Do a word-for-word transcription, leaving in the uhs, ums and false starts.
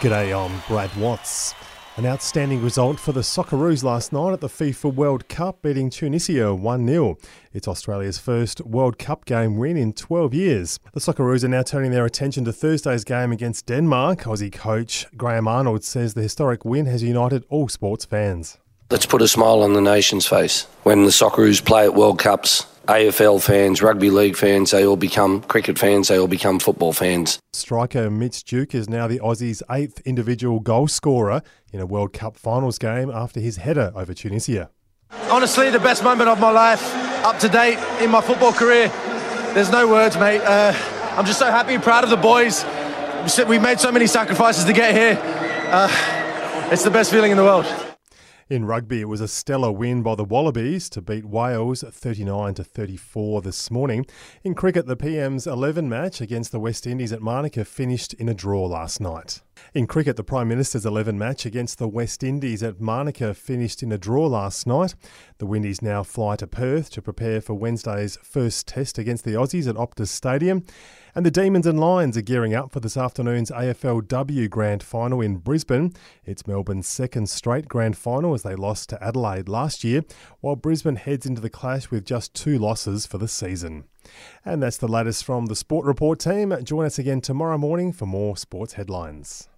G'day, I'm Brad Watts. An outstanding result for the Socceroos last night at the FIFA World Cup, beating Tunisia one nil. It's Australia's first World Cup game win in twelve years. The Socceroos are now turning their attention to Thursday's game against Denmark. Aussie coach Graham Arnold says the historic win has united all sports fans. Let's put a smile on the nation's face. When the Socceroos play at World Cups, A F L fans, rugby league fans, they all become cricket fans, they all become football fans. Striker Mitch Duke is now the Aussies' eighth individual goal scorer in a World Cup finals game after his header over Tunisia. Honestly, the best moment of my life, up to date, in my football career. There's no words, mate. Uh, I'm just so happy, proud of the boys. We've made so many sacrifices to get here. Uh, it's the best feeling in the world. In rugby, it was a stellar win by the Wallabies to beat Wales thirty-nine to thirty-four this morning. In cricket, the P M's eleven match against the West Indies at Manuka finished in a draw last night. In cricket, the Prime Minister's eleven match against the West Indies at Manuka finished in a draw last night. The Windies now fly to Perth to prepare for Wednesday's first test against the Aussies at Optus Stadium. And the Demons and Lions are gearing up for this afternoon's A F L W Grand Final in Brisbane. It's Melbourne's second straight Grand Final as they lost to Adelaide last year, while Brisbane heads into the clash with just two losses for the season. And that's the latest from the Sport Report team. Join us again tomorrow morning for more sports headlines.